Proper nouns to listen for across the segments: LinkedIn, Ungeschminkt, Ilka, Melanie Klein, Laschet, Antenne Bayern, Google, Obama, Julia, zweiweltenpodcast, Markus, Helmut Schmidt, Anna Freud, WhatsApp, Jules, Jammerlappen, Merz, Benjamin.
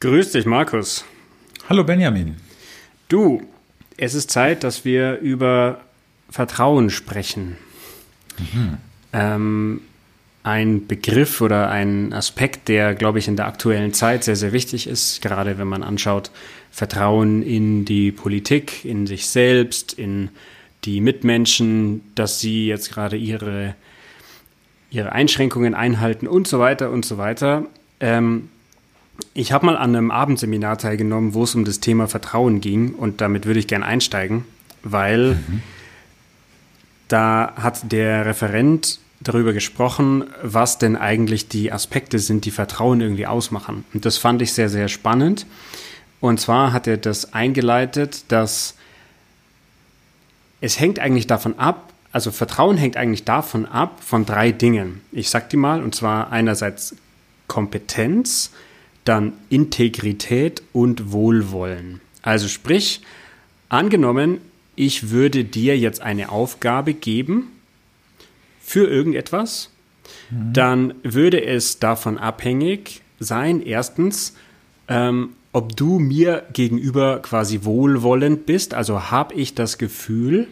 Grüß dich, Markus. Hallo, Benjamin. Du, es ist Zeit, dass wir über Vertrauen sprechen. Mhm. Ein Begriff oder ein Aspekt, der, glaube ich, in der aktuellen Zeit sehr, sehr wichtig ist, gerade wenn man anschaut, Vertrauen in die Politik, in sich selbst, in die Mitmenschen, dass sie jetzt gerade ihre Einschränkungen einhalten und so weiter und so weiter. Ich habe mal an einem Abendseminar teilgenommen, wo es um das Thema Vertrauen ging, und damit würde ich gerne einsteigen, weil da hat der Referent darüber gesprochen, was denn eigentlich die Aspekte sind, die Vertrauen irgendwie ausmachen. Und das fand ich sehr, sehr spannend. Und zwar hat er das eingeleitet, dass es hängt eigentlich davon ab, also Vertrauen hängt eigentlich davon ab, von drei Dingen. Ich sag die mal, und zwar einerseits Kompetenz, dann Integrität und Wohlwollen. Also sprich, angenommen, ich würde dir jetzt eine Aufgabe geben für irgendetwas, dann würde es davon abhängig sein, erstens, ob du mir gegenüber quasi wohlwollend bist. Also habe ich das Gefühl,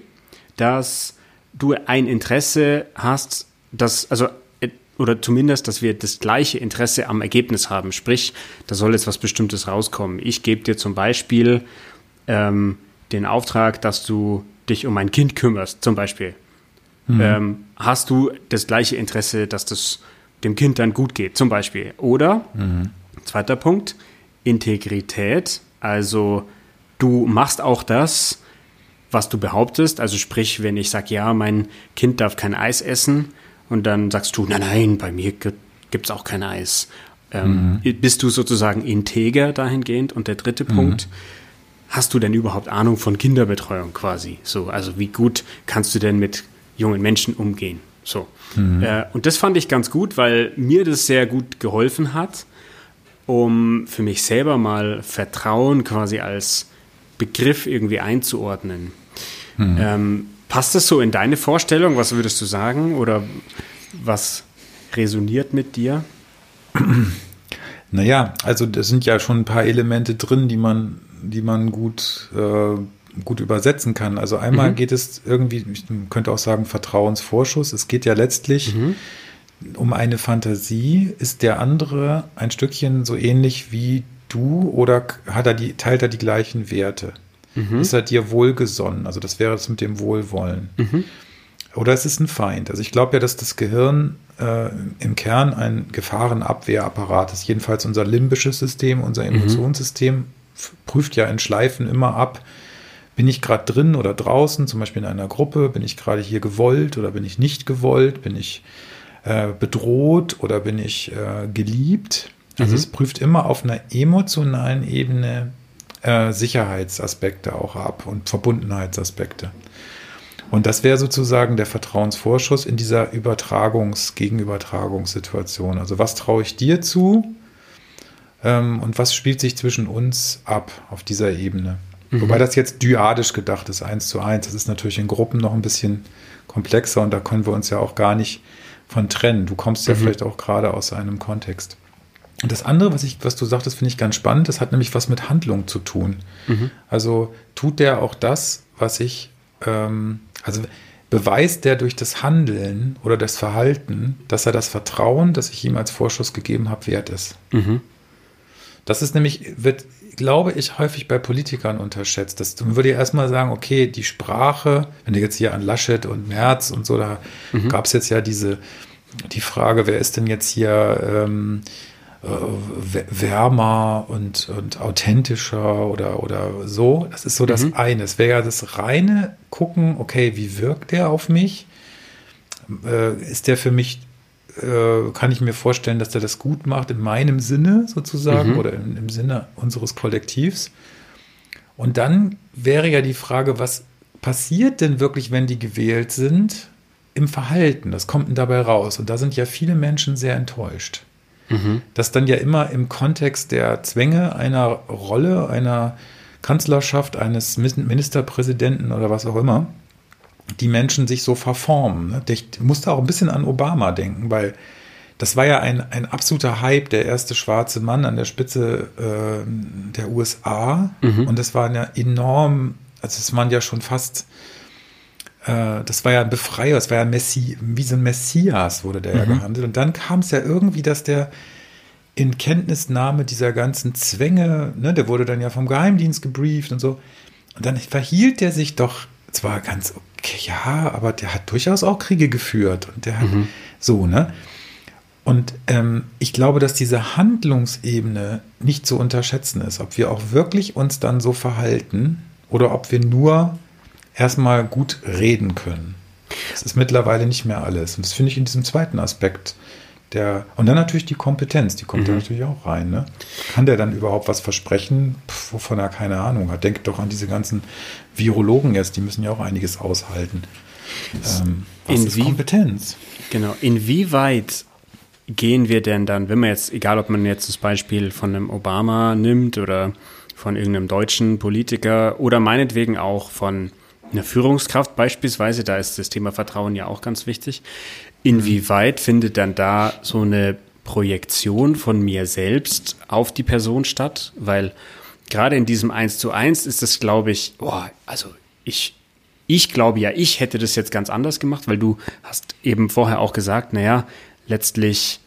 dass du ein Interesse hast, oder zumindest, dass wir das gleiche Interesse am Ergebnis haben. Sprich, da soll jetzt was Bestimmtes rauskommen. Ich gebe dir zum Beispiel den Auftrag, dass du dich um ein Kind kümmerst, zum Beispiel. Hast du das gleiche Interesse, dass das dem Kind dann gut geht, zum Beispiel. Oder, zweiter Punkt, Integrität. Also du machst auch das, was du behauptest. Also sprich, wenn ich sage, ja, mein Kind darf kein Eis essen, und dann sagst du, nein, bei mir gibt's auch kein Eis. Bist du sozusagen integer dahingehend? Und der dritte Punkt, hast du denn überhaupt Ahnung von Kinderbetreuung quasi? So, also wie gut kannst du denn mit jungen Menschen umgehen? So. Und das fand ich ganz gut, weil mir das sehr gut geholfen hat, um für mich selber mal Vertrauen quasi als Begriff irgendwie einzuordnen. Passt das so in deine Vorstellung? Was würdest du sagen? Oder was resoniert mit dir? Naja, also da sind ja schon ein paar Elemente drin, die man gut übersetzen kann. Also einmal geht es irgendwie, ich könnte auch sagen, Vertrauensvorschuss. Es geht ja letztlich um eine Fantasie. Ist der andere ein Stückchen so ähnlich wie du oder teilt er die gleichen Werte? Ist er dir wohlgesonnen? Also das wäre das mit dem Wohlwollen. Oder es ist ein Feind. Also ich glaube ja, dass das Gehirn im Kern ein Gefahrenabwehrapparat ist. Jedenfalls unser limbisches System, unser Emotionssystem prüft ja in Schleifen immer ab, bin ich gerade drin oder draußen, zum Beispiel in einer Gruppe, bin ich gerade hier gewollt oder bin ich nicht gewollt, bin ich bedroht oder bin ich geliebt. Also es prüft immer auf einer emotionalen Ebene Sicherheitsaspekte auch ab und Verbundenheitsaspekte. Und das wäre sozusagen der Vertrauensvorschuss in dieser Gegenübertragungssituation. Also was traue ich dir zu und was spielt sich zwischen uns ab auf dieser Ebene? Wobei das jetzt dyadisch gedacht ist, 1:1. Das ist natürlich in Gruppen noch ein bisschen komplexer und da können wir uns ja auch gar nicht von trennen. Du kommst ja vielleicht auch gerade aus einem Kontext. Und das andere, was du sagtest, finde ich ganz spannend. Das hat nämlich was mit Handlung zu tun. Also tut der auch das, was ich, also beweist der durch das Handeln oder das Verhalten, dass er das Vertrauen, das ich ihm als Vorschuss gegeben habe, wert ist. Das ist nämlich, wird, glaube ich, häufig bei Politikern unterschätzt. Man würde ja erstmal sagen, okay, die Sprache, wenn du jetzt hier an Laschet und Merz und so, da gab es jetzt ja die Frage, wer ist denn jetzt hier, wärmer und authentischer oder so. Das ist so das eine. Es wäre ja das reine Gucken, okay, wie wirkt der auf mich? Ist der für mich, kann ich mir vorstellen, dass der das gut macht in meinem Sinne sozusagen oder im Sinne unseres Kollektivs? Und dann wäre ja die Frage, was passiert denn wirklich, wenn die gewählt sind, im Verhalten? Das kommt denn dabei raus? Und da sind ja viele Menschen sehr enttäuscht. Das dann ja immer im Kontext der Zwänge einer Rolle, einer Kanzlerschaft, eines Ministerpräsidenten oder was auch immer, die Menschen sich so verformen. Ich musste auch ein bisschen an Obama denken, weil Das war ja ein absoluter Hype, der erste schwarze Mann an der Spitze der USA. Mhm. Und das waren ja enorm, also es waren ja schon fast, das war ja ein Befreier, das war ja wie so ein Messias wurde der ja gehandelt. Und dann kam es ja irgendwie, dass der in Kenntnisnahme dieser ganzen Zwänge, ne, der wurde dann ja vom Geheimdienst gebrieft und so. Und dann verhielt der sich doch zwar ganz okay, ja, aber der hat durchaus auch Kriege geführt. Und der hat so, ne? Und ich glaube, dass diese Handlungsebene nicht zu unterschätzen ist, ob wir auch wirklich uns dann so verhalten oder ob wir nur erstmal gut reden können. Das ist mittlerweile nicht mehr alles. Und das finde ich in diesem zweiten Aspekt. Und dann natürlich die Kompetenz, die kommt da natürlich auch rein. Ne? Kann der dann überhaupt was versprechen, wovon er keine Ahnung hat? Denkt doch an diese ganzen Virologen jetzt, die müssen ja auch einiges aushalten. Was ist Kompetenz? Genau, inwieweit gehen wir denn dann, wenn man jetzt, egal ob man jetzt das Beispiel von einem Obama nimmt oder von irgendeinem deutschen Politiker oder meinetwegen auch von einer Führungskraft beispielsweise, da ist das Thema Vertrauen ja auch ganz wichtig, inwieweit findet dann da so eine Projektion von mir selbst auf die Person statt? Weil gerade in diesem 1:1 ist das, glaube ich, ich glaube ja, ich hätte das jetzt ganz anders gemacht, weil du hast eben vorher auch gesagt, naja, letztlich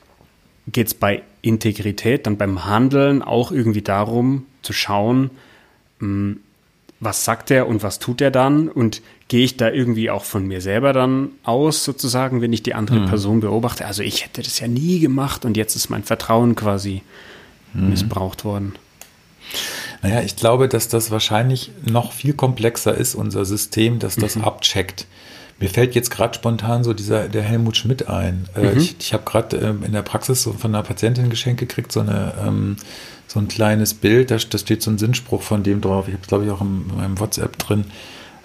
geht es bei Integrität, dann beim Handeln auch irgendwie darum zu schauen, was sagt er und was tut er dann und gehe ich da irgendwie auch von mir selber dann aus sozusagen, wenn ich die andere Person beobachte. Also ich hätte das ja nie gemacht und jetzt ist mein Vertrauen quasi missbraucht worden. Naja, ich glaube, dass das wahrscheinlich noch viel komplexer ist, unser System, dass das abcheckt. Mir fällt jetzt gerade spontan so der Helmut Schmidt ein. Ich habe gerade in der Praxis so von einer Patientin geschenkt gekriegt, so ein kleines Bild, da steht so ein Sinnspruch von dem drauf. Ich habe es, glaube ich, auch in meinem WhatsApp drin.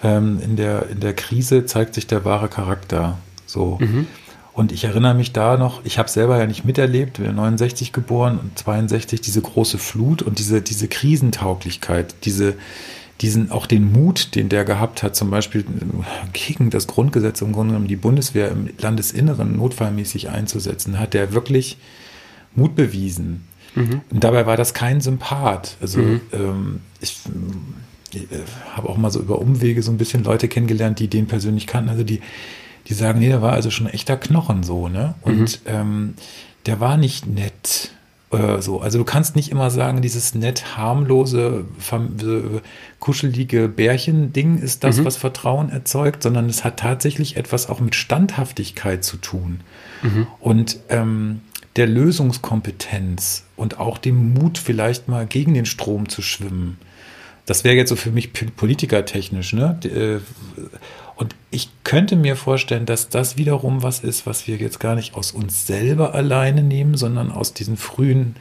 In der Krise zeigt sich der wahre Charakter. So. Und ich erinnere mich da noch, ich habe es selber ja nicht miterlebt, wir sind 69 geboren und 62, diese große Flut und diese Krisentauglichkeit, diesen auch den Mut, den der gehabt hat, zum Beispiel gegen das Grundgesetz im Grunde genommen die Bundeswehr im Landesinneren notfallmäßig einzusetzen, hat der wirklich Mut bewiesen. Und dabei war das kein Sympath. Also ich habe auch mal so über Umwege so ein bisschen Leute kennengelernt, die den persönlich kannten. Also die sagen, nee, der war also schon ein echter Knochen so, ne? Und der war nicht nett. So. Also du kannst nicht immer sagen, dieses nett harmlose, kuschelige Bärchen-Ding ist das, was Vertrauen erzeugt, sondern es hat tatsächlich etwas auch mit Standhaftigkeit zu tun. Und der Lösungskompetenz und auch dem Mut, vielleicht mal gegen den Strom zu schwimmen. Das wäre jetzt so für mich politikertechnisch, ne? Und ich könnte mir vorstellen, dass das wiederum was ist, was wir jetzt gar nicht aus uns selber alleine nehmen, sondern aus diesen frühen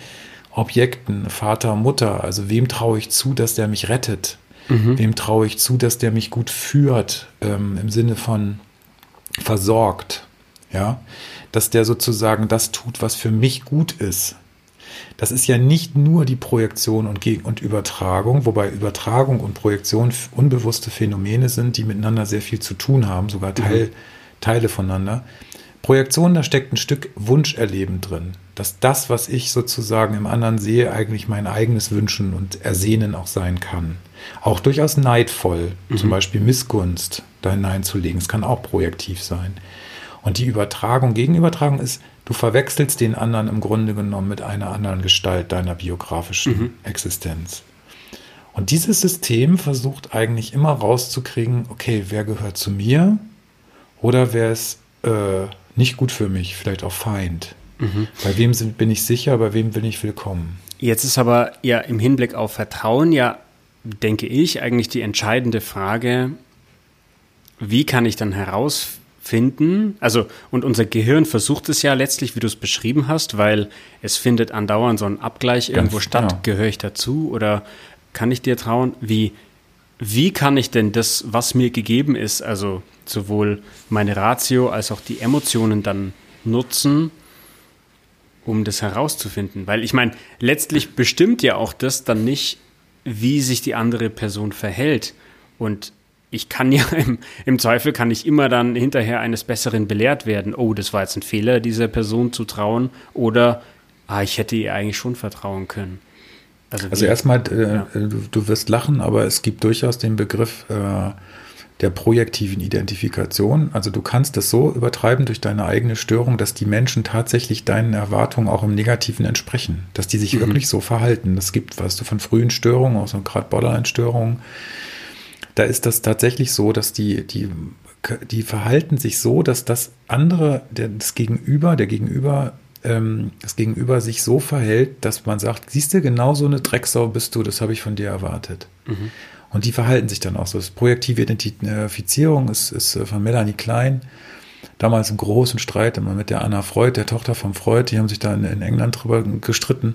Objekten, Vater, Mutter. Also wem traue ich zu, dass der mich rettet? Wem traue ich zu, dass der mich gut führt, im Sinne von versorgt? Ja, dass der sozusagen das tut, was für mich gut ist. Das ist ja nicht nur die Projektion und Übertragung, wobei Übertragung und Projektion unbewusste Phänomene sind, die miteinander sehr viel zu tun haben, sogar Teile voneinander. Projektion, da steckt ein Stück Wunscherleben drin, dass das, was ich sozusagen im anderen sehe, eigentlich mein eigenes Wünschen und Ersehnen auch sein kann. Auch durchaus neidvoll, zum Beispiel Missgunst da hineinzulegen, es kann auch projektiv sein. Und die Übertragung, Gegenübertragung ist, du verwechselst den anderen im Grunde genommen mit einer anderen Gestalt deiner biografischen Existenz. Und dieses System versucht eigentlich immer rauszukriegen, okay, wer gehört zu mir oder wer ist nicht gut für mich, vielleicht auch Feind. Bei wem bin ich sicher, bei wem bin ich willkommen. Jetzt ist aber ja im Hinblick auf Vertrauen ja, denke ich, eigentlich die entscheidende Frage, wie kann ich dann herausfinden, also und unser Gehirn versucht es ja letztlich, wie du es beschrieben hast, weil es findet andauernd so ein Abgleich irgendwo statt, genau. Gehöre ich dazu oder kann ich dir trauen? Wie kann ich denn das, was mir gegeben ist, also sowohl meine Ratio als auch die Emotionen dann nutzen, um das herauszufinden? Weil ich meine, letztlich bestimmt ja auch das dann nicht, wie sich die andere Person verhält und ich kann ja im Zweifel kann ich immer dann hinterher eines Besseren belehrt werden. Oh, das war jetzt ein Fehler, dieser Person zu trauen. Oder, ich hätte ihr eigentlich schon vertrauen können. Also erstmal, du wirst lachen, aber es gibt durchaus den Begriff der projektiven Identifikation. Also du kannst das so übertreiben durch deine eigene Störung, dass die Menschen tatsächlich deinen Erwartungen auch im Negativen entsprechen. Dass die sich wirklich so verhalten. Das gibt, weißt du, von frühen Störungen, auch so gerade Borderline-Störungen. Da ist das tatsächlich so, dass die verhalten sich so, dass das andere, das Gegenüber sich so verhält, dass man sagt, siehst du, genau so eine Drecksau bist du, das habe ich von dir erwartet. Mhm. Und die verhalten sich dann auch so. Das projektive Identifizierung ist von Melanie Klein, damals im großen Streit immer mit der Anna Freud, der Tochter von Freud, die haben sich da in England drüber gestritten.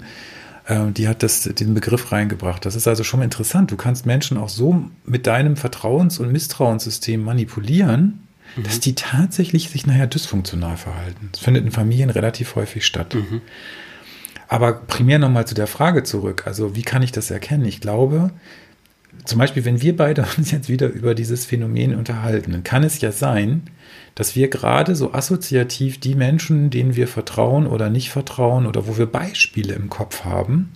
Die hat diesen Begriff reingebracht. Das ist also schon interessant. Du kannst Menschen auch so mit deinem Vertrauens- und Misstrauenssystem manipulieren, dass die tatsächlich sich nachher dysfunktional verhalten. Das findet in Familien relativ häufig statt. Mhm. Aber primär nochmal zu der Frage zurück. Also wie kann ich das erkennen? Ich glaube, zum Beispiel, wenn wir beide uns jetzt wieder über dieses Phänomen unterhalten, dann kann es ja sein, dass wir gerade so assoziativ die Menschen, denen wir vertrauen oder nicht vertrauen oder wo wir Beispiele im Kopf haben,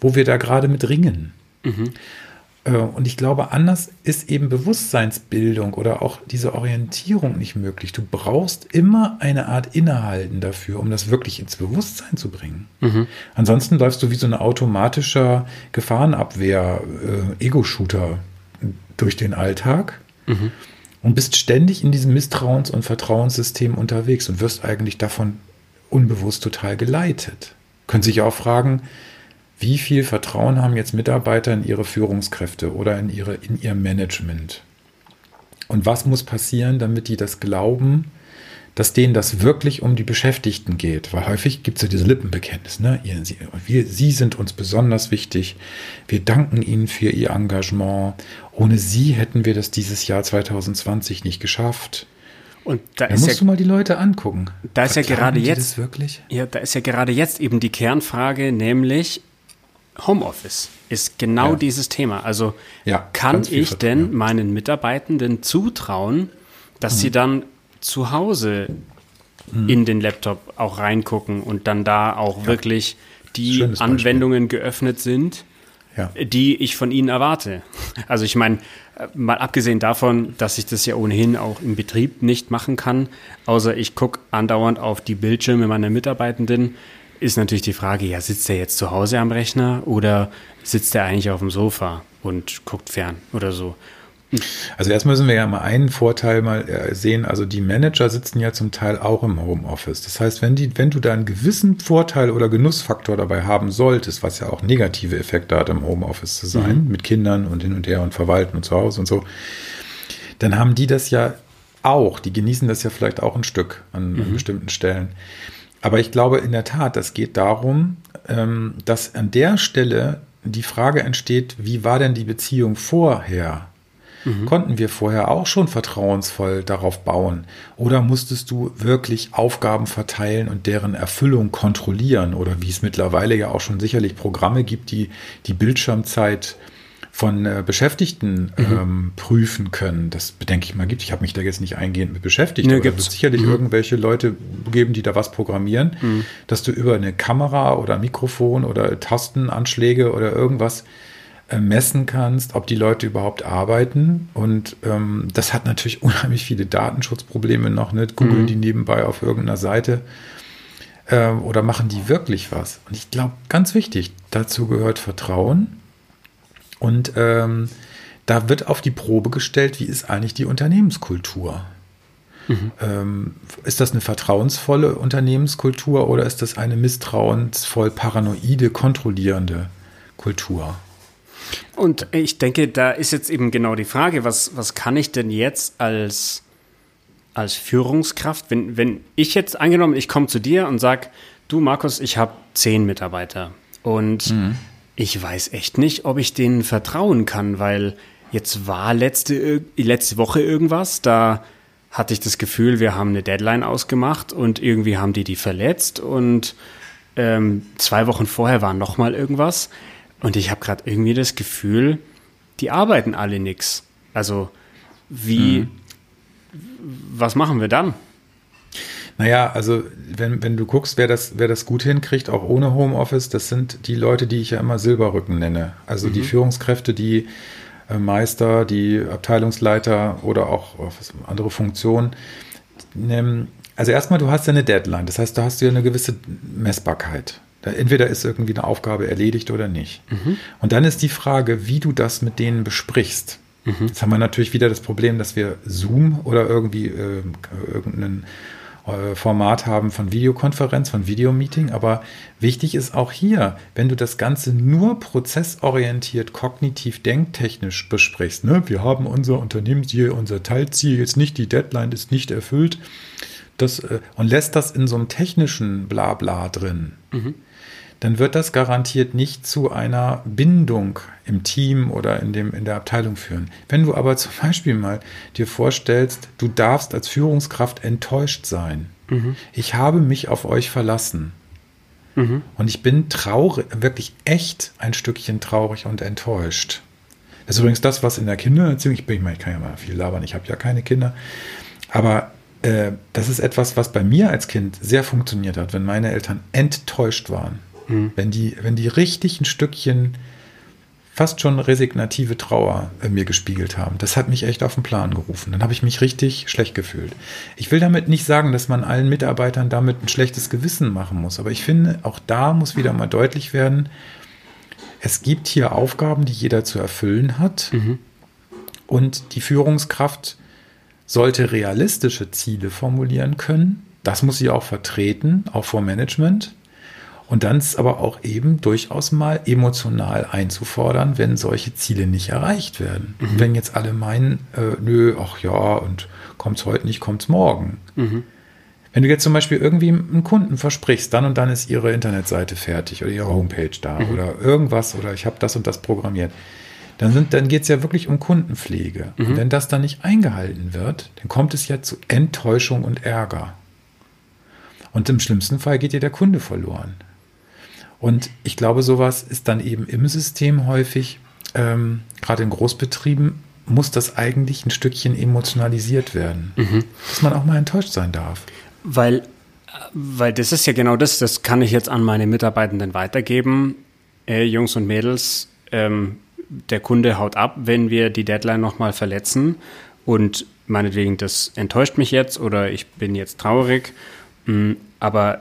wo wir da gerade mit ringen. Mhm. Und ich glaube, anders ist eben Bewusstseinsbildung oder auch diese Orientierung nicht möglich. Du brauchst immer eine Art Innehalten dafür, um das wirklich ins Bewusstsein zu bringen. Mhm. Ansonsten läufst du wie so ein automatischer Gefahrenabwehr, Ego-Shooter durch den Alltag und bist ständig in diesem Misstrauens- und Vertrauenssystem unterwegs und wirst eigentlich davon unbewusst total geleitet. Können sich auch fragen, wie viel Vertrauen haben jetzt Mitarbeiter in ihre Führungskräfte oder in ihr Management? Und was muss passieren, damit die das glauben, dass denen das wirklich um die Beschäftigten geht? Weil häufig gibt es ja diese Lippenbekenntnis, ne? Sie sind uns besonders wichtig. Wir danken Ihnen für Ihr Engagement. Ohne Sie hätten wir das dieses Jahr 2020 nicht geschafft. Und da musst du mal die Leute angucken. Da ist ja gerade jetzt wirklich? Ja, da ist ja gerade jetzt eben die Kernfrage, nämlich Homeoffice ist genau dieses Thema. Also kann ich denn meinen Mitarbeitenden zutrauen, dass sie dann zu Hause in den Laptop auch reingucken und dann da auch wirklich die Schönes Anwendungen Beispiel. Geöffnet sind, die ich von ihnen erwarte? Also ich meine, mal abgesehen davon, dass ich das ja ohnehin auch im Betrieb nicht machen kann, außer ich gucke andauernd auf die Bildschirme meiner Mitarbeitenden, ist natürlich die Frage, sitzt der jetzt zu Hause am Rechner oder sitzt der eigentlich auf dem Sofa und guckt fern oder so? Also erst müssen wir ja mal einen Vorteil mal sehen, also die Manager sitzen ja zum Teil auch im Homeoffice. Das heißt, wenn du da einen gewissen Vorteil oder Genussfaktor dabei haben solltest, was ja auch negative Effekte hat, im Homeoffice zu sein, mit Kindern und hin und her und verwalten und zu Hause und so, dann haben die das ja auch, die genießen das ja vielleicht auch ein Stück an bestimmten Stellen. Aber ich glaube in der Tat, das geht darum, dass an der Stelle die Frage entsteht, wie war denn die Beziehung vorher? Konnten wir vorher auch schon vertrauensvoll darauf bauen? Oder musstest du wirklich Aufgaben verteilen und deren Erfüllung kontrollieren? Oder wie es mittlerweile ja auch schon sicherlich Programme gibt, die die Bildschirmzeit von Beschäftigten prüfen können. Das, denke ich mal, gibt. Ich habe mich da jetzt nicht eingehend mit beschäftigt. Ne, aber es wird sicherlich irgendwelche Leute geben, die da was programmieren, dass du über eine Kamera oder Mikrofon oder Tastenanschläge oder irgendwas messen kannst, ob die Leute überhaupt arbeiten. Und das hat natürlich unheimlich viele Datenschutzprobleme noch. Nicht? Googeln die nebenbei auf irgendeiner Seite oder machen die wirklich was? Und ich glaube, ganz wichtig, dazu gehört Vertrauen. Und da wird auf die Probe gestellt, wie ist eigentlich die Unternehmenskultur? Ist das eine vertrauensvolle Unternehmenskultur oder ist das eine misstrauensvoll paranoide, kontrollierende Kultur? Und ich denke, da ist jetzt eben genau die Frage, was kann ich denn jetzt als Führungskraft, wenn ich jetzt angenommen, ich komme zu dir und sage, du Markus, ich habe 10 Mitarbeiter und ich weiß echt nicht, ob ich denen vertrauen kann, weil jetzt war letzte Woche irgendwas, da hatte ich das Gefühl, wir haben eine Deadline ausgemacht und irgendwie haben die verletzt und 2 Wochen vorher war nochmal irgendwas und ich habe gerade irgendwie das Gefühl, die arbeiten alle nix. Also Was machen wir dann? Naja, also wenn du guckst, wer das gut hinkriegt, auch ohne Homeoffice, das sind die Leute, die ich ja immer Silberrücken nenne. Also die Führungskräfte, die Meister, die Abteilungsleiter oder auch andere Funktionen. Also erstmal, du hast ja eine Deadline. Das heißt, da hast du ja eine gewisse Messbarkeit. Entweder ist irgendwie eine Aufgabe erledigt oder nicht. Mhm. Und dann ist die Frage, wie du das mit denen besprichst. Mhm. Jetzt haben wir natürlich wieder das Problem, dass wir Zoom oder irgendwie irgendeinen Format haben von Videokonferenz, von Videomeeting, aber wichtig ist auch hier, wenn du das Ganze nur prozessorientiert, kognitiv, denktechnisch besprichst, ne? Wir haben unser Unternehmensziel, unser Teilziel jetzt nicht, die Deadline ist nicht erfüllt, das, und lässt das in so einem technischen Blabla drin, dann wird das garantiert nicht zu einer Bindung im Team oder in der Abteilung führen. Wenn du aber zum Beispiel mal dir vorstellst, du darfst als Führungskraft enttäuscht sein. Mhm. Ich habe mich auf euch verlassen. Mhm. Und ich bin traurig, wirklich echt ein Stückchen traurig und enttäuscht. Das ist übrigens das, was in der Kindererziehung, ich kann ja mal viel labern, ich habe ja keine Kinder, aber das ist etwas, was bei mir als Kind sehr funktioniert hat, wenn meine Eltern enttäuscht waren. Wenn die richtig ein Stückchen fast schon resignative Trauer mir gespiegelt haben. Das hat mich echt auf den Plan gerufen. Dann habe ich mich richtig schlecht gefühlt. Ich will damit nicht sagen, dass man allen Mitarbeitern damit ein schlechtes Gewissen machen muss. Aber ich finde, auch da muss wieder mal deutlich werden, es gibt hier Aufgaben, die jeder zu erfüllen hat. Mhm. Und die Führungskraft sollte realistische Ziele formulieren können. Das muss sie auch vertreten, auch vor Management. Und dann ist aber auch eben durchaus mal emotional einzufordern, wenn solche Ziele nicht erreicht werden. Mhm. Wenn jetzt alle meinen, und kommt's heute nicht, kommt's morgen. Mhm. Wenn du jetzt zum Beispiel irgendwie einem Kunden versprichst, dann und dann ist ihre Internetseite fertig oder ihre Homepage da oder irgendwas oder ich habe das und das programmiert, dann geht's ja wirklich um Kundenpflege. Mhm. Und wenn das dann nicht eingehalten wird, dann kommt es ja zu Enttäuschung und Ärger. Und im schlimmsten Fall geht dir der Kunde verloren. Und ich glaube, sowas ist dann eben im System häufig, gerade in Großbetrieben, muss das eigentlich ein Stückchen emotionalisiert werden. Mhm. Dass man auch mal enttäuscht sein darf. Weil das ist ja genau das kann ich jetzt an meine Mitarbeitenden weitergeben. Jungs und Mädels, der Kunde haut ab, wenn wir die Deadline nochmal verletzen. Und meinetwegen, das enttäuscht mich jetzt oder ich bin jetzt traurig. Aber,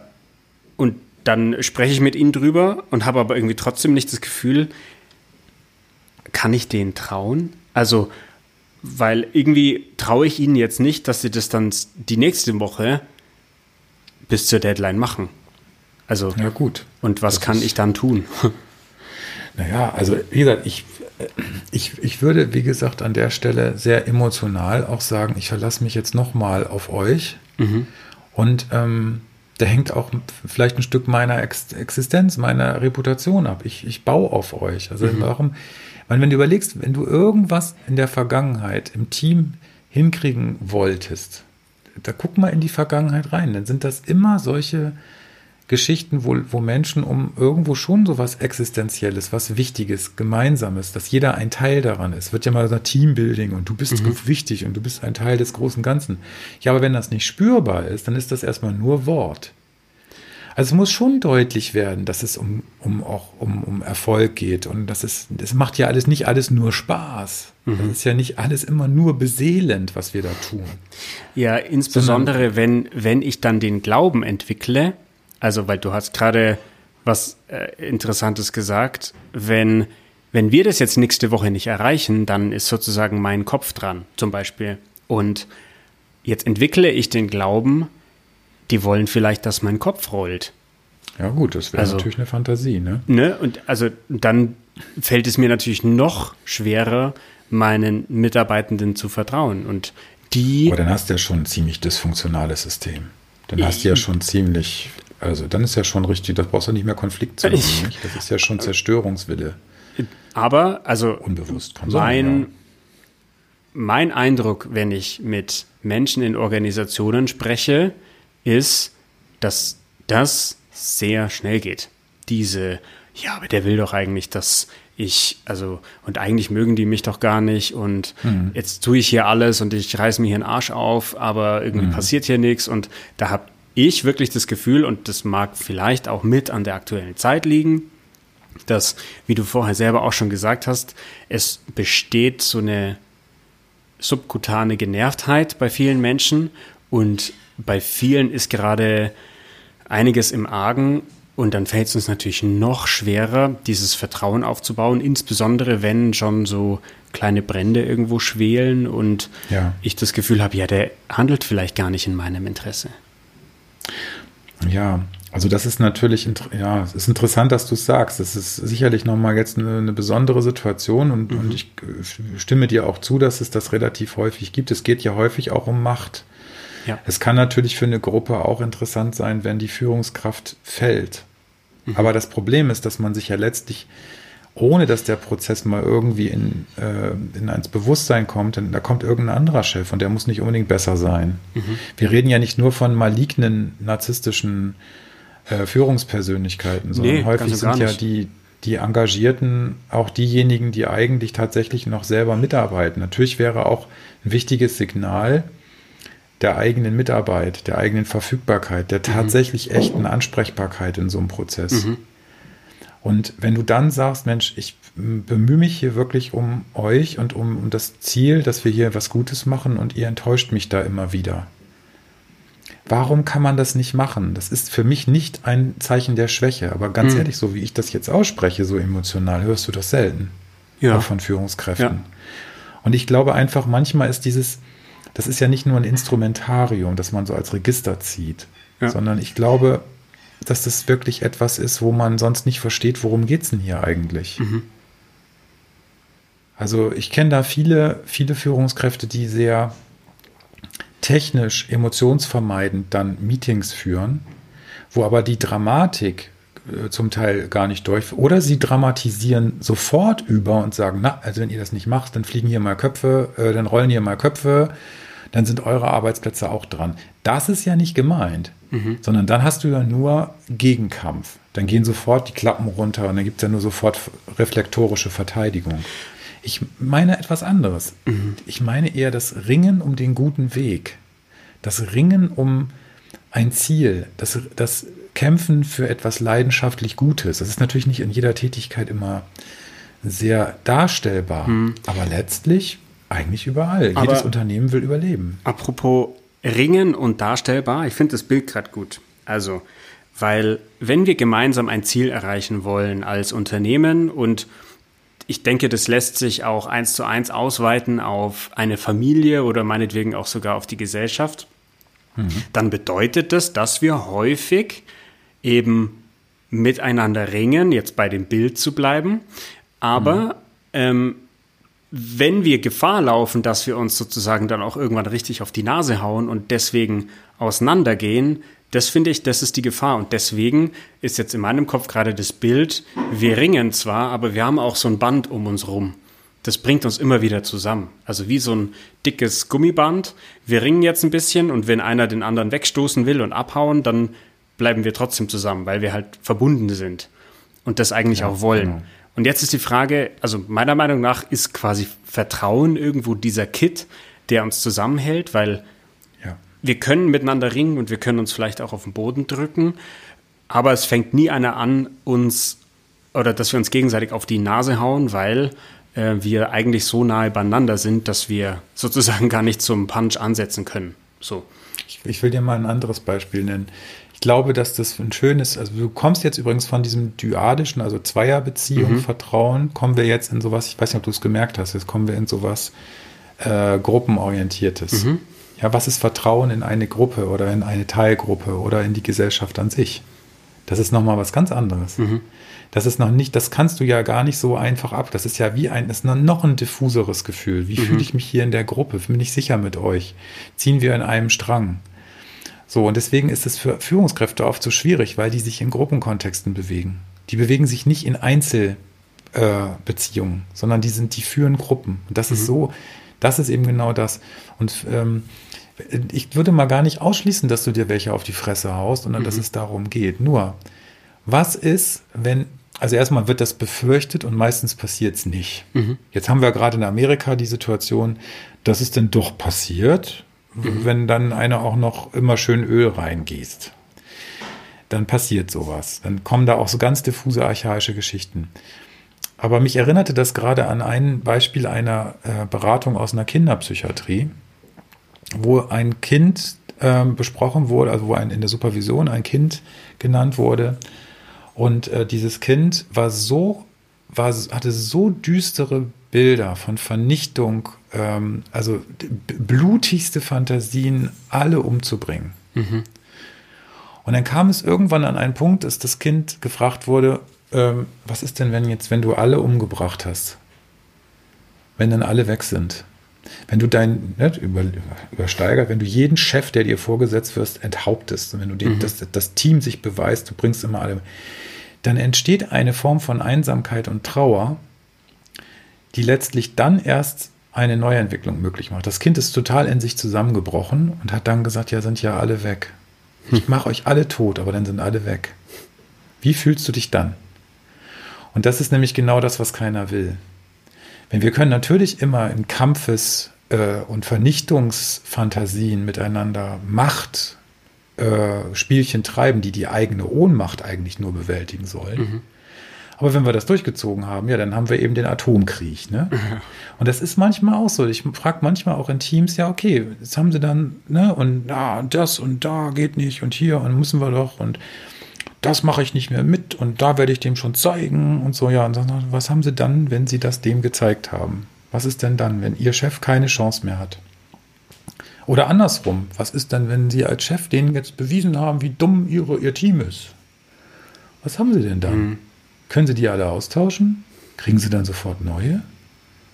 und dann spreche ich mit ihnen drüber und habe aber irgendwie trotzdem nicht das Gefühl, kann ich denen trauen? Also, weil irgendwie traue ich ihnen jetzt nicht, dass sie das dann die nächste Woche bis zur Deadline machen. Also, ja, gut. Und was kann ich dann tun? Naja, also, wie gesagt, ich würde, wie gesagt, an der Stelle sehr emotional auch sagen, ich verlasse mich jetzt nochmal auf euch. Mhm. Und da hängt auch vielleicht ein Stück meiner Existenz, meiner Reputation ab. Ich baue auf euch. Also warum? Wenn du überlegst, wenn du irgendwas in der Vergangenheit im Team hinkriegen wolltest, da guck mal in die Vergangenheit rein. Dann sind das immer solche Geschichten, wo Menschen um irgendwo schon so was Existenzielles, was Wichtiges, Gemeinsames, dass jeder ein Teil daran ist. Wird ja mal so Teambuilding und du bist wichtig und du bist ein Teil des großen Ganzen. Ja, aber wenn das nicht spürbar ist, dann ist das erstmal nur Wort. Also es muss schon deutlich werden, dass es um Erfolg geht und das macht ja alles nicht alles nur Spaß. Mhm. Das ist ja nicht alles immer nur beseelend, was wir da tun. Ja, insbesondere wenn ich dann den Glauben entwickle. Also, weil du hast gerade was Interessantes gesagt, wenn wir das jetzt nächste Woche nicht erreichen, dann ist sozusagen mein Kopf dran, zum Beispiel. Und jetzt entwickle ich den Glauben, die wollen vielleicht, dass mein Kopf rollt. Ja gut, das wäre natürlich eine Fantasie, ne? Und also dann fällt es mir natürlich noch schwerer, meinen Mitarbeitenden zu vertrauen. Aber dann hast du ja schon ein ziemlich dysfunktionales System. Dann hast du ja schon ziemlich... Also dann ist ja schon richtig, da brauchst du nicht mehr Konflikt zu machen. Das ist ja schon Zerstörungswille. Aber, also unbewusst kann mein Eindruck, wenn ich mit Menschen in Organisationen spreche, ist, dass das sehr schnell geht. Diese ja, aber der will doch eigentlich, dass ich, also, und eigentlich mögen die mich doch gar nicht und jetzt tue ich hier alles und ich reiß mir hier den Arsch auf, aber irgendwie passiert hier nichts. Und da habe ich wirklich das Gefühl, und das mag vielleicht auch mit an der aktuellen Zeit liegen, dass, wie du vorher selber auch schon gesagt hast, es besteht so eine subkutane Genervtheit bei vielen Menschen und bei vielen ist gerade einiges im Argen und dann fällt es uns natürlich noch schwerer, dieses Vertrauen aufzubauen, insbesondere wenn schon so kleine Brände irgendwo schwelen und ich das Gefühl habe, ja, der handelt vielleicht gar nicht in meinem Interesse. Ja, also das ist natürlich, es ist interessant, dass du es sagst. Das ist sicherlich nochmal jetzt eine besondere Situation und, und ich stimme dir auch zu, dass es das relativ häufig gibt. Es geht ja häufig auch um Macht. Ja. Es kann natürlich für eine Gruppe auch interessant sein, wenn die Führungskraft fällt. Mhm. Aber das Problem ist, dass man sich ja letztlich, ohne dass der Prozess mal irgendwie in ans Bewusstsein kommt, denn da kommt irgendein anderer Chef und der muss nicht unbedingt besser sein. Mhm. Wir reden ja nicht nur von malignen, narzisstischen Führungspersönlichkeiten, sondern häufig sind ja die Engagierten auch diejenigen, die eigentlich tatsächlich noch selber mitarbeiten. Natürlich wäre auch ein wichtiges Signal der eigenen Mitarbeit, der eigenen Verfügbarkeit, der tatsächlich echten Ansprechbarkeit in so einem Prozess. Mhm. Und wenn du dann sagst, Mensch, ich bemühe mich hier wirklich um euch und um das Ziel, dass wir hier was Gutes machen und ihr enttäuscht mich da immer wieder. Warum kann man das nicht machen? Das ist für mich nicht ein Zeichen der Schwäche. Aber ganz ehrlich, so wie ich das jetzt ausspreche, so emotional, hörst du das selten. Ja. Auch von Führungskräften. Ja. Und ich glaube einfach, manchmal ist das ist ja nicht nur ein Instrumentarium, das man so als Register zieht, sondern ich glaube, dass das wirklich etwas ist, wo man sonst nicht versteht, worum geht's denn hier eigentlich? Mhm. Also ich kenne da viele, viele Führungskräfte, die sehr technisch, emotionsvermeidend dann Meetings führen, wo aber die Dramatik zum Teil gar nicht durch, oder sie dramatisieren sofort über und sagen, na, also wenn ihr das nicht macht, dann fliegen hier mal Köpfe, dann rollen hier mal Köpfe, dann sind eure Arbeitsplätze auch dran. Das ist ja nicht gemeint, sondern dann hast du ja nur Gegenkampf. Dann gehen sofort die Klappen runter und dann gibt es ja nur sofort reflektorische Verteidigung. Ich meine etwas anderes. Mhm. Ich meine eher das Ringen um den guten Weg, das Ringen um ein Ziel, das Kämpfen für etwas leidenschaftlich Gutes. Das ist natürlich nicht in jeder Tätigkeit immer sehr darstellbar, aber letztlich eigentlich überall. Aber jedes Unternehmen will überleben. Apropos Ringen und darstellbar, ich finde das Bild gerade gut. Also, weil wenn wir gemeinsam ein Ziel erreichen wollen als Unternehmen und ich denke, das lässt sich auch 1:1 ausweiten auf eine Familie oder meinetwegen auch sogar auf die Gesellschaft. Mhm. Dann bedeutet das, dass wir häufig eben miteinander ringen, jetzt bei dem Bild zu bleiben. Aber wenn wir Gefahr laufen, dass wir uns sozusagen dann auch irgendwann richtig auf die Nase hauen und deswegen auseinandergehen, das finde ich, das ist die Gefahr. Und deswegen ist jetzt in meinem Kopf gerade das Bild, wir ringen zwar, aber wir haben auch so ein Band um uns rum. Das bringt uns immer wieder zusammen. Also wie so ein dickes Gummiband. Wir ringen jetzt ein bisschen und wenn einer den anderen wegstoßen will und abhauen, dann bleiben wir trotzdem zusammen, weil wir halt verbunden sind und das eigentlich auch wollen. Genau. Und jetzt ist die Frage, also meiner Meinung nach ist quasi Vertrauen irgendwo dieser Kit, der uns zusammenhält, weil wir können miteinander ringen und wir können uns vielleicht auch auf den Boden drücken, aber es fängt nie einer an, uns oder dass wir uns gegenseitig auf die Nase hauen, weil wir eigentlich so nahe beieinander sind, dass wir sozusagen gar nicht zum Punch ansetzen können. So. Ich will dir mal ein anderes Beispiel nennen. Ich glaube, dass das ein schönes, also du kommst jetzt übrigens von diesem dyadischen, also Zweierbeziehung, Vertrauen, kommen wir jetzt in sowas, ich weiß nicht, ob du es gemerkt hast, jetzt kommen wir in sowas Gruppenorientiertes. Mhm. Ja, was ist Vertrauen in eine Gruppe oder in eine Teilgruppe oder in die Gesellschaft an sich? Das ist nochmal was ganz anderes. Mhm. Das ist noch nicht, das kannst du ja gar nicht so einfach ab. Das ist ja wie ist noch ein diffuseres Gefühl. Wie fühle ich mich hier in der Gruppe? Bin ich sicher mit euch? Ziehen wir in einem Strang? So, und deswegen ist es für Führungskräfte oft so schwierig, weil die sich in Gruppenkontexten bewegen. Die bewegen sich nicht in Einzelbeziehungen, sondern die führen Gruppen. Und das ist so. Das ist eben genau das. Und ich würde mal gar nicht ausschließen, dass du dir welche auf die Fresse haust, sondern dass es darum geht. Nur, was ist, wenn Also erstmal wird das befürchtet und meistens passiert es nicht. Mhm. Jetzt haben wir gerade in Amerika die Situation, dass es dann doch passiert, wenn dann einer auch noch immer schön Öl reingießt. Dann passiert sowas. Dann kommen da auch so ganz diffuse archaische Geschichten. Aber mich erinnerte das gerade an ein Beispiel einer Beratung aus einer Kinderpsychiatrie, wo ein Kind besprochen wurde, also wo in der Supervision ein Kind genannt wurde. Und dieses Kind hatte so düstere Bilder von Vernichtung, also blutigste Fantasien, alle umzubringen. Mhm. Und dann kam es irgendwann an einen Punkt, dass das Kind gefragt wurde, was ist denn, wenn du alle umgebracht hast? Wenn dann alle weg sind? Wenn du wenn du jeden Chef, der dir vorgesetzt wird, enthauptest, und wenn du das Team sich beweist, du bringst immer alle, dann entsteht eine Form von Einsamkeit und Trauer, die letztlich dann erst eine Neuentwicklung möglich macht. Das Kind ist total in sich zusammengebrochen und hat dann gesagt, ja, sind ja alle weg. Ich mache euch alle tot, aber dann sind alle weg. Wie fühlst du dich dann? Und das ist nämlich genau das, was keiner will. Denn wir können natürlich immer in Kampfes- und Vernichtungsfantasien miteinander Machtspielchen treiben, die eigene Ohnmacht eigentlich nur bewältigen sollen. Mhm. Aber wenn wir das durchgezogen haben, ja, dann haben wir eben den Atomkrieg. Ne? Ja. Und das ist manchmal auch so. Ich frage manchmal auch in Teams, ja, okay, jetzt haben sie dann, ne, und da und das und da geht nicht und hier und müssen wir doch und das mache ich nicht mehr mit und da werde ich dem schon zeigen und so. Ja, und dann, was haben sie dann, wenn sie das dem gezeigt haben? Was ist denn dann, wenn ihr Chef keine Chance mehr hat? Oder andersrum, was ist dann, wenn sie als Chef denen jetzt bewiesen haben, wie dumm ihr Team ist? Was haben sie denn dann? Mhm. Können sie die alle austauschen? Kriegen sie dann sofort neue?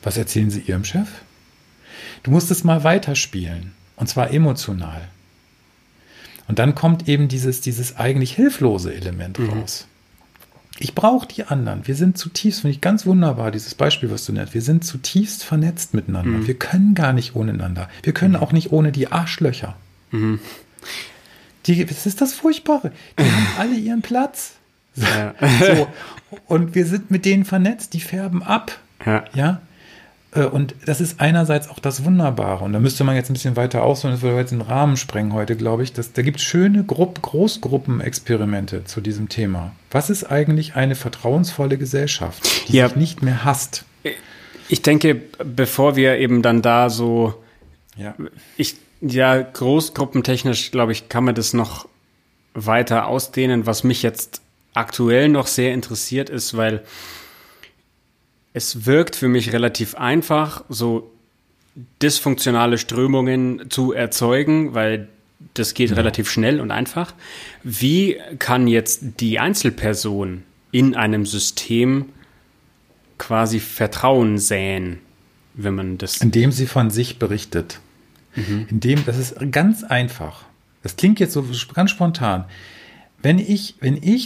Was erzählen sie ihrem Chef? Du musst es mal weiterspielen, und zwar emotional. Und dann kommt eben dieses eigentlich hilflose Element raus. Ich brauche die anderen. Wir sind zutiefst, finde ich ganz wunderbar, dieses Beispiel, was du nennst. Wir sind zutiefst vernetzt miteinander. Mhm. Wir können gar nicht ohne einander. Wir können auch nicht ohne die Arschlöcher. Mhm. Das ist das Furchtbare. Die haben alle ihren Platz. Ja. So. Und wir sind mit denen vernetzt. Die färben ab. Ja? Und das ist einerseits auch das Wunderbare. Und da müsste man jetzt ein bisschen weiter ausholen, das würde jetzt den Rahmen sprengen heute, glaube ich. Da gibt es schöne Großgruppenexperimente zu diesem Thema. Was ist eigentlich eine vertrauensvolle Gesellschaft, die sich nicht mehr hasst? Ich denke, bevor wir eben dann da so... großgruppentechnisch, glaube ich, kann man das noch weiter ausdehnen. Was mich jetzt aktuell noch sehr interessiert ist, weil... Es wirkt für mich relativ einfach, so dysfunktionale Strömungen zu erzeugen, weil das geht relativ schnell und einfach. Wie kann jetzt die Einzelperson in einem System quasi Vertrauen säen, wenn man das... Indem sie von sich berichtet. Mhm. Das ist ganz einfach. Das klingt jetzt so ganz spontan. Wenn ich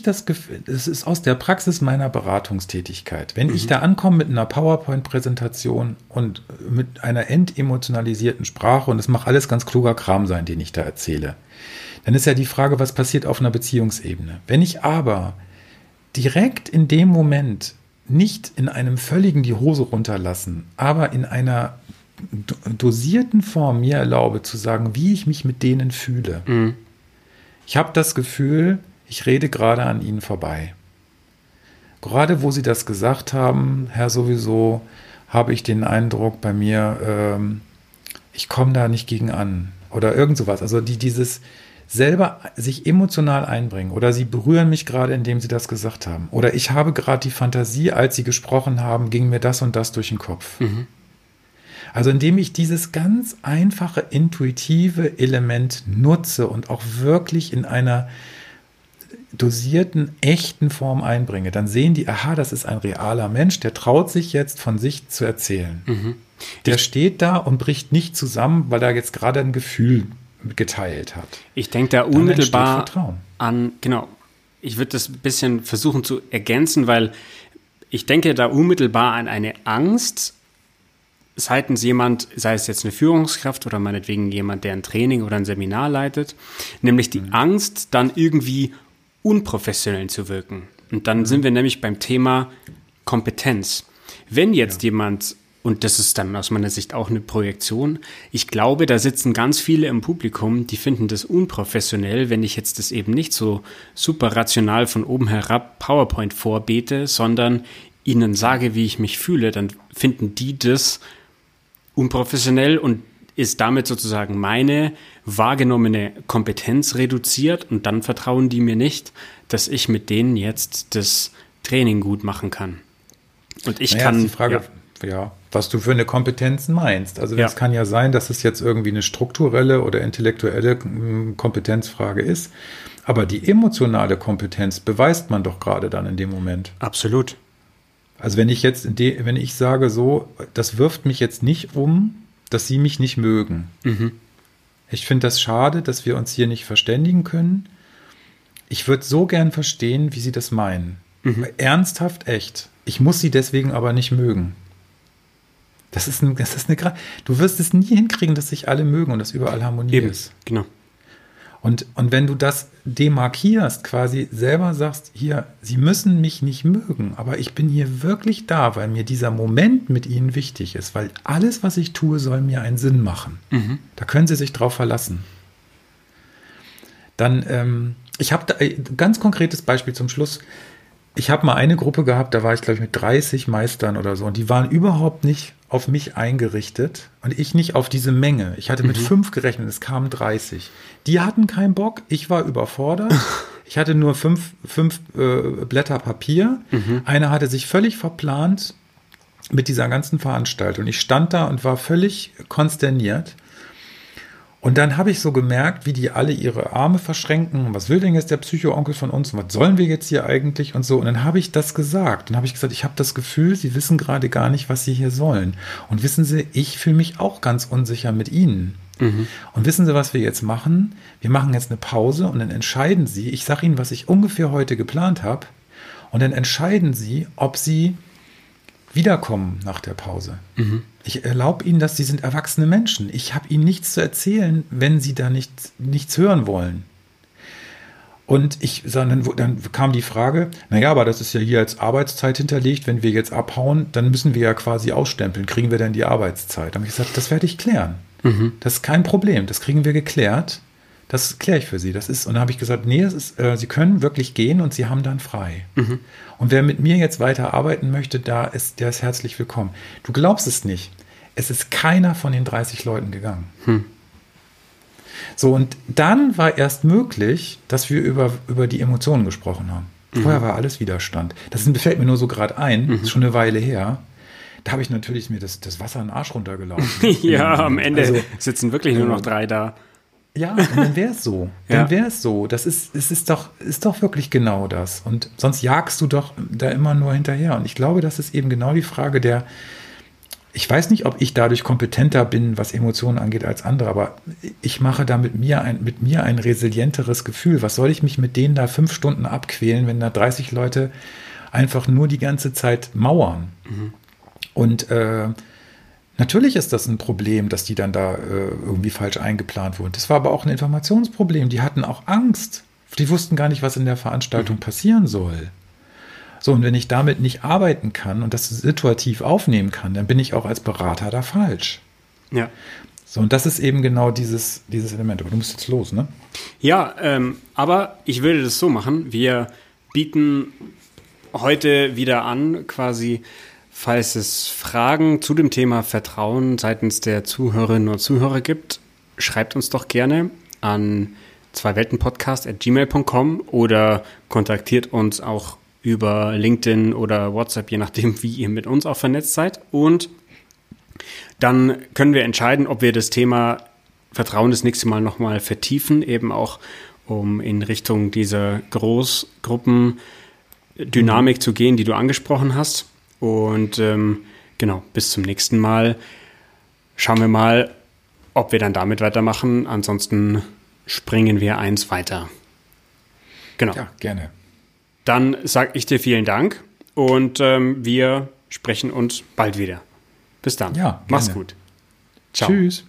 das Gefühl, es ist aus der Praxis meiner Beratungstätigkeit, wenn ich da ankomme mit einer PowerPoint-Präsentation und mit einer entemotionalisierten Sprache und es mag alles ganz kluger Kram sein, den ich da erzähle, dann ist ja die Frage, was passiert auf einer Beziehungsebene. Wenn ich aber direkt in dem Moment nicht in einem völligen die Hose runterlassen, aber in einer dosierten Form mir erlaube zu sagen, wie ich mich mit denen fühle, ich habe das Gefühl, ich rede gerade an Ihnen vorbei. Gerade wo Sie das gesagt haben, Herr sowieso, habe ich den Eindruck bei mir, ich komme da nicht gegen an oder irgend sowas. Also dieses selber sich emotional einbringen oder Sie berühren mich gerade, indem Sie das gesagt haben. Oder ich habe gerade die Fantasie, als Sie gesprochen haben, ging mir das und das durch den Kopf. Mhm. Also indem ich dieses ganz einfache, intuitive Element nutze und auch wirklich in einer dosierten, echten Form einbringe, dann sehen die, aha, das ist ein realer Mensch, der traut sich jetzt von sich zu erzählen. Mhm. Der steht da und bricht nicht zusammen, weil er jetzt gerade ein Gefühl geteilt hat. Ich denke da unmittelbar an, genau, ich würde das ein bisschen versuchen zu ergänzen, weil ich denke da unmittelbar an eine Angst, seitens jemand, sei es jetzt eine Führungskraft oder meinetwegen jemand, der ein Training oder ein Seminar leitet, nämlich die Angst, dann irgendwie unprofessionell zu wirken. Und dann sind wir nämlich beim Thema Kompetenz. Wenn jetzt jemand, und das ist dann aus meiner Sicht auch eine Projektion, ich glaube, da sitzen ganz viele im Publikum, die finden das unprofessionell, wenn ich jetzt das eben nicht so super rational von oben herab PowerPoint vorbete, sondern ihnen sage, wie ich mich fühle, dann finden die das unprofessionell und ist damit sozusagen meine wahrgenommene Kompetenz reduziert und dann vertrauen die mir nicht, dass ich mit denen jetzt das Training gut machen kann. Und ich kann... Ist die Frage, was du für eine Kompetenz meinst. Also es kann ja sein, dass es jetzt irgendwie eine strukturelle oder intellektuelle Kompetenzfrage ist, aber die emotionale Kompetenz beweist man doch gerade dann in dem Moment. Absolut. Also wenn ich jetzt, wenn ich sage so, das wirft mich jetzt nicht um, dass sie mich nicht mögen. Mhm. Ich finde das schade, dass wir uns hier nicht verständigen können. Ich würde so gern verstehen, wie sie das meinen. Mhm. Ernsthaft, echt. Ich muss sie deswegen aber nicht mögen. Du wirst es nie hinkriegen, dass sich alle mögen und dass überall Harmonie ist. Genau. Und wenn du das demarkierst, quasi selber sagst, hier, sie müssen mich nicht mögen, aber ich bin hier wirklich da, weil mir dieser Moment mit ihnen wichtig ist, weil alles, was ich tue, soll mir einen Sinn machen. Mhm. Da können sie sich drauf verlassen. Dann, ich habe da ein ganz konkretes Beispiel zum Schluss. Ich habe mal eine Gruppe gehabt, da war ich, glaube ich, mit 30 Meistern oder so und die waren überhaupt nicht auf mich eingerichtet und ich nicht auf diese Menge. Ich hatte mit 5 gerechnet, es kamen 30. Die hatten keinen Bock, ich war überfordert. Ich hatte nur fünf Blätter Papier. Mhm. Einer hatte sich völlig verplant mit dieser ganzen Veranstaltung. Ich stand da und war völlig konsterniert. Und dann habe ich so gemerkt, wie die alle ihre Arme verschränken. Was will denn jetzt der Psycho-Onkel von uns? Und was sollen wir jetzt hier eigentlich? Und so. Und dann habe ich das gesagt. Dann habe ich gesagt, ich habe das Gefühl, sie wissen gerade gar nicht, was sie hier sollen. Und wissen Sie, ich fühle mich auch ganz unsicher mit Ihnen. Mhm. Und wissen Sie, was wir jetzt machen? Wir machen jetzt eine Pause und dann entscheiden Sie, ich sage Ihnen, was ich ungefähr heute geplant habe. Und dann entscheiden Sie, ob Sie wiederkommen nach der Pause. Mhm. Ich erlaube Ihnen, dass Sie sind erwachsene Menschen. Ich habe Ihnen nichts zu erzählen, wenn Sie da nichts hören wollen. Und dann kam die Frage, naja, aber das ist ja hier als Arbeitszeit hinterlegt. Wenn wir jetzt abhauen, dann müssen wir ja quasi ausstempeln. Kriegen wir denn die Arbeitszeit? Da habe ich gesagt, das werde ich klären. Mhm. Das ist kein Problem. Das kriegen wir geklärt. Das kläre ich für Sie. Und dann habe ich gesagt, nee, das ist, Sie können wirklich gehen und Sie haben dann frei. Mhm. Und wer mit mir jetzt weiter arbeiten möchte, der ist herzlich willkommen. Du glaubst es nicht. Es ist keiner von den 30 Leuten gegangen. Hm. So, und dann war erst möglich, dass wir über die Emotionen gesprochen haben. Vorher war alles Widerstand. Das fällt mir nur so gerade ein, ist schon eine Weile her. Da habe ich natürlich mir das Wasser in den Arsch runtergelaufen. Ja, am Ende sitzen wirklich nur noch 3 da. Ja, und dann wäre es so. Dann wäre es so. Es ist doch wirklich genau das. Und sonst jagst du doch da immer nur hinterher. Und ich glaube, das ist eben genau die Frage ich weiß nicht, ob ich dadurch kompetenter bin, was Emotionen angeht, als andere, aber ich mache da mit mir ein resilienteres Gefühl. Was soll ich mich mit denen da 5 Stunden abquälen, wenn da 30 Leute einfach nur die ganze Zeit mauern? Mhm. Und natürlich ist das ein Problem, dass die dann da irgendwie falsch eingeplant wurden. Das war aber auch ein Informationsproblem. Die hatten auch Angst. Die wussten gar nicht, was in der Veranstaltung passieren soll. So, und wenn ich damit nicht arbeiten kann und das situativ aufnehmen kann, dann bin ich auch als Berater da falsch. Ja. So, und das ist eben genau dieses Element. Aber du musst jetzt los, ne? Ja, aber ich würde das so machen. Wir bieten heute wieder an, quasi... Falls es Fragen zu dem Thema Vertrauen seitens der Zuhörerinnen und Zuhörer gibt, schreibt uns doch gerne an zweiweltenpodcast@gmail.com oder kontaktiert uns auch über LinkedIn oder WhatsApp, je nachdem, wie ihr mit uns auch vernetzt seid. Und dann können wir entscheiden, ob wir das Thema Vertrauen das nächste Mal nochmal vertiefen, eben auch um in Richtung dieser Großgruppendynamik zu gehen, die du angesprochen hast. Und genau, bis zum nächsten Mal schauen wir mal, ob wir dann damit weitermachen. Ansonsten springen wir eins weiter. Genau. Ja, gerne. Dann sage ich dir vielen Dank und wir sprechen uns bald wieder. Bis dann. Ja, mach's gut. Ciao. Tschüss.